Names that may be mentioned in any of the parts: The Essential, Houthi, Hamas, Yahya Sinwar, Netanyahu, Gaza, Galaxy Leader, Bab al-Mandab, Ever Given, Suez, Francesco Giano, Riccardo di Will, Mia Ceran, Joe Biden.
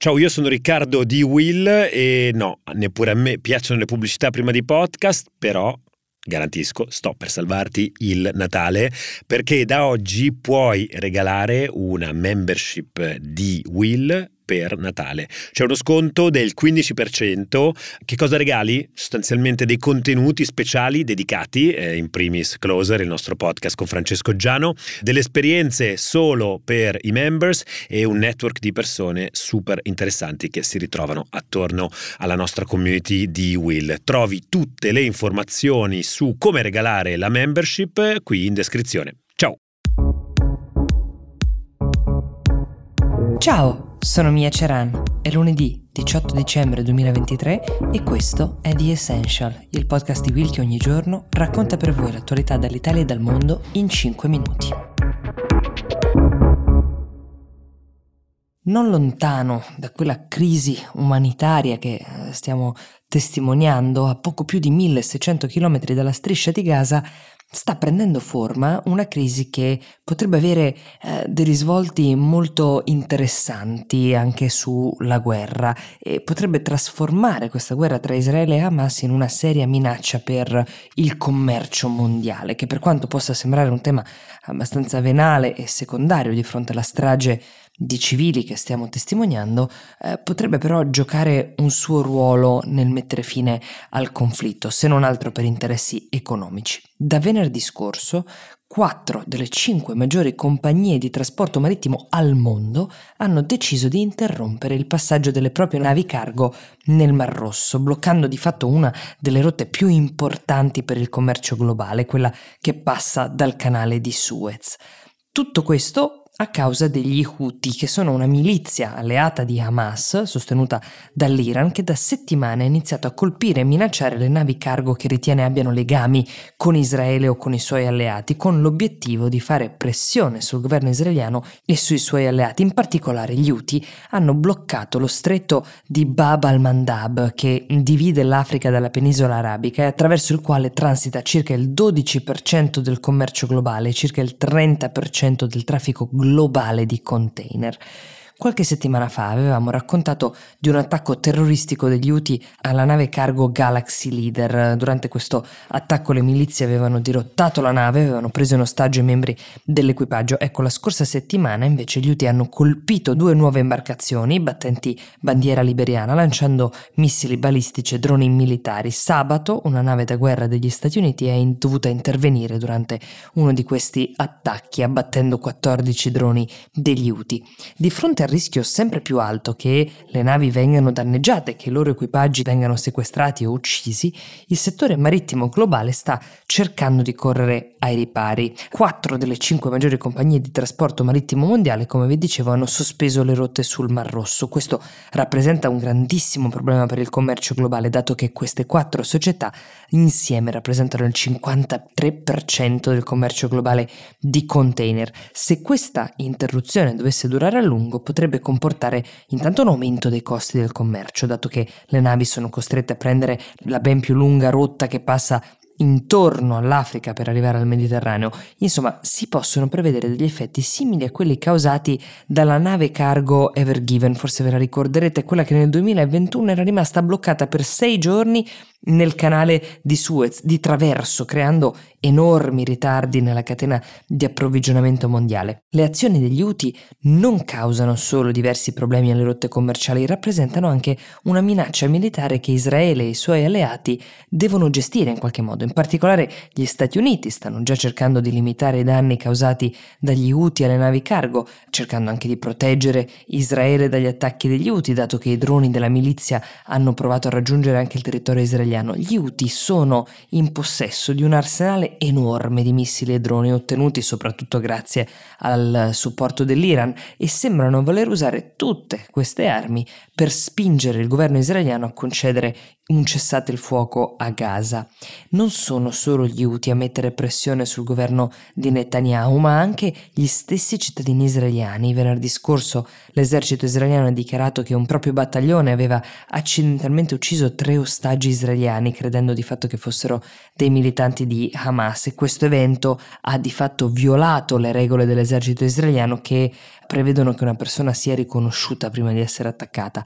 Ciao, io sono Riccardo di Will e no, neppure a me piacciono le pubblicità prima di podcast, però garantisco, sto per salvarti il Natale perché da oggi puoi regalare una membership di Will per Natale. C'è uno sconto del 15%. Che cosa regali? Sostanzialmente dei contenuti speciali dedicati, in primis Closer, il nostro podcast con Francesco Giano, delle esperienze solo per i members e un network di persone super interessanti che si ritrovano attorno alla nostra community di Will. Trovi tutte le informazioni su come regalare la membership qui in descrizione. Ciao! Ciao! Sono Mia Ceran, è lunedì 18 dicembre 2023 e questo è The Essential, il podcast di Will che ogni giorno racconta per voi l'attualità dall'Italia e dal mondo in 5 minuti. Non lontano da quella crisi umanitaria che stiamo testimoniando, a poco più di 1600 km dalla striscia di Gaza, sta prendendo forma una crisi che potrebbe avere dei risvolti molto interessanti anche sulla guerra e potrebbe trasformare questa guerra tra Israele e Hamas in una seria minaccia per il commercio mondiale, che per quanto possa sembrare un tema abbastanza venale e secondario di fronte alla strage di civili che stiamo testimoniando, potrebbe però giocare un suo ruolo nel mettere fine al conflitto, se non altro per interessi economici. Da venerdì scorso 4 delle 5 maggiori compagnie di trasporto marittimo al mondo hanno deciso di interrompere il passaggio delle proprie navi cargo nel Mar Rosso, bloccando di fatto una delle rotte più importanti per il commercio globale, quella che passa dal canale di Suez. Tutto questo a causa degli Houthi, che sono una milizia alleata di Hamas, sostenuta dall'Iran, che da settimane ha iniziato a colpire e minacciare le navi cargo che ritiene abbiano legami con Israele o con i suoi alleati, con l'obiettivo di fare pressione sul governo israeliano e sui suoi alleati. In particolare gli Houthi hanno bloccato lo stretto di Bab al-Mandab, che divide l'Africa dalla penisola arabica e attraverso il quale transita circa il 12% del commercio globale, circa il 30% del traffico globale di container. Qualche settimana fa avevamo raccontato di un attacco terroristico degli Houthi alla nave cargo Galaxy Leader. Durante questo attacco le milizie avevano dirottato la nave, avevano preso in ostaggio i membri dell'equipaggio. Ecco, la scorsa settimana invece gli Houthi hanno colpito 2 nuove imbarcazioni battenti bandiera liberiana, lanciando missili balistici e droni militari. Sabato una nave da guerra degli Stati Uniti è dovuta intervenire durante uno di questi attacchi, abbattendo 14 droni degli Houthi. Di fronte a rischio sempre più alto che le navi vengano danneggiate, che i loro equipaggi vengano sequestrati o uccisi, il settore marittimo globale sta cercando di correre ai ripari. 4 delle 5 maggiori compagnie di trasporto marittimo mondiale, come vi dicevo, hanno sospeso le rotte sul Mar Rosso. Questo rappresenta un grandissimo problema per il commercio globale, dato che queste 4 società insieme rappresentano il 53% del commercio globale di container. Se questa interruzione dovesse durare a lungo, potrebbe comportare intanto un aumento dei costi del commercio, dato che le navi sono costrette a prendere la ben più lunga rotta che passa intorno all'Africa per arrivare al Mediterraneo. Insomma, si possono prevedere degli effetti simili a quelli causati dalla nave cargo Ever Given, forse ve la ricorderete, quella che nel 2021 era rimasta bloccata per 6 giorni nel canale di Suez, di traverso, creando enormi ritardi nella catena di approvvigionamento mondiale. Le azioni degli Houthi non causano solo diversi problemi alle rotte commerciali, rappresentano anche una minaccia militare che Israele e i suoi alleati devono gestire in qualche modo. In particolare gli Stati Uniti stanno già cercando di limitare i danni causati dagli Houthi alle navi cargo, cercando anche di proteggere Israele dagli attacchi degli Houthi, dato che i droni della milizia hanno provato a raggiungere anche il territorio israeliano. Gli Houthi sono in possesso di un arsenale enorme di missili e droni, ottenuti soprattutto grazie al supporto dell'Iran, e sembrano voler usare tutte queste armi per spingere il governo israeliano a concedere un cessate il fuoco a Gaza. Non sono solo gli Houthi a mettere pressione sul governo di Netanyahu, ma anche gli stessi cittadini israeliani. Venerdì scorso l'esercito israeliano ha dichiarato che un proprio battaglione aveva accidentalmente ucciso 3 ostaggi israeliani, credendo di fatto che fossero dei militanti di Hamas, e questo evento ha di fatto violato le regole dell'esercito israeliano, che prevedono che una persona sia riconosciuta prima di essere attaccata.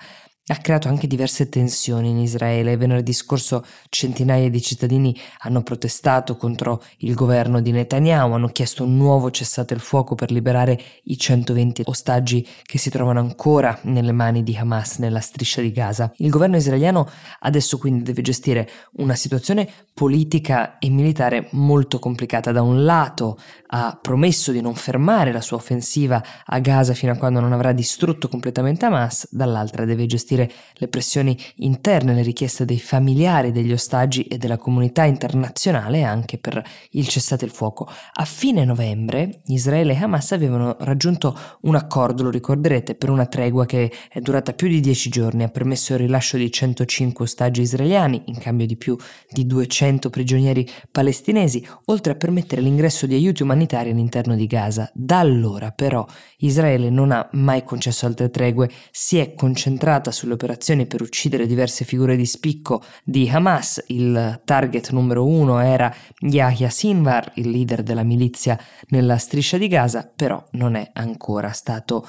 Ha creato anche diverse tensioni in Israele. Venerdì scorso centinaia di cittadini hanno protestato contro il governo di Netanyahu, hanno chiesto un nuovo cessate il fuoco per liberare i 120 ostaggi che si trovano ancora nelle mani di Hamas nella striscia di Gaza. Il governo israeliano adesso quindi deve gestire una situazione politica e militare molto complicata. Da un lato ha promesso di non fermare la sua offensiva a Gaza fino a quando non avrà distrutto completamente Hamas, dall'altra deve gestire le pressioni interne, le richieste dei familiari degli ostaggi e della comunità internazionale anche per il cessate il fuoco. A fine novembre Israele e Hamas avevano raggiunto un accordo, lo ricorderete, per una tregua che è durata più di 10 giorni, ha permesso il rilascio di 105 ostaggi israeliani in cambio di più di 200 prigionieri palestinesi, oltre a permettere l'ingresso di aiuti umanitari all'interno di Gaza. Da allora però Israele non ha mai concesso altre tregue, si è concentrata sulle operazioni per uccidere diverse figure di spicco di Hamas. Il target numero 1 era Yahya Sinwar, il leader della milizia nella striscia di Gaza, però non è ancora stato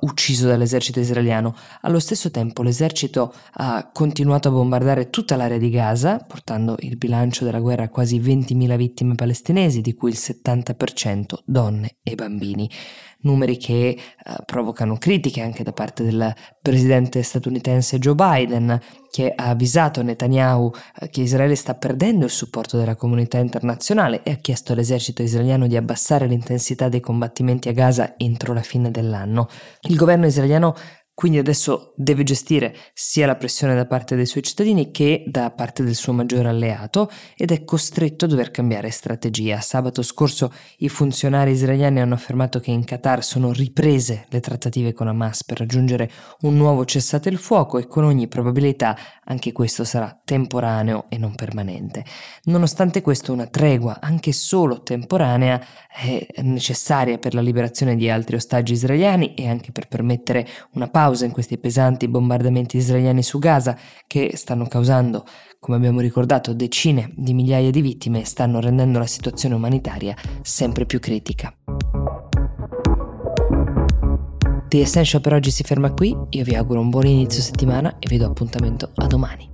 ucciso dall'esercito israeliano. Allo stesso tempo l'esercito ha continuato a bombardare tutta l'area di Gaza, portando il bilancio della guerra a quasi 20.000 vittime palestinesi, di cui il 70% donne e bambini. Numeri che provocano critiche anche da parte del presidente statunitense Joe Biden, che ha avvisato Netanyahu che Israele sta perdendo il supporto della comunità internazionale e ha chiesto all'esercito israeliano di abbassare l'intensità dei combattimenti a Gaza entro la fine dell'anno. Il governo israeliano quindi adesso deve gestire sia la pressione da parte dei suoi cittadini che da parte del suo maggiore alleato, ed è costretto a dover cambiare strategia. Sabato scorso i funzionari israeliani hanno affermato che in Qatar sono riprese le trattative con Hamas per raggiungere un nuovo cessate il fuoco, e con ogni probabilità anche questo sarà temporaneo e non permanente. Nonostante questo, una tregua, anche solo temporanea, è necessaria per la liberazione di altri ostaggi israeliani e anche per permettere una pausa in questi pesanti bombardamenti israeliani su Gaza, che stanno causando, come abbiamo ricordato, decine di migliaia di vittime e stanno rendendo la situazione umanitaria sempre più critica. The Essential per oggi si ferma qui, io vi auguro un buon inizio settimana e vi do appuntamento a domani.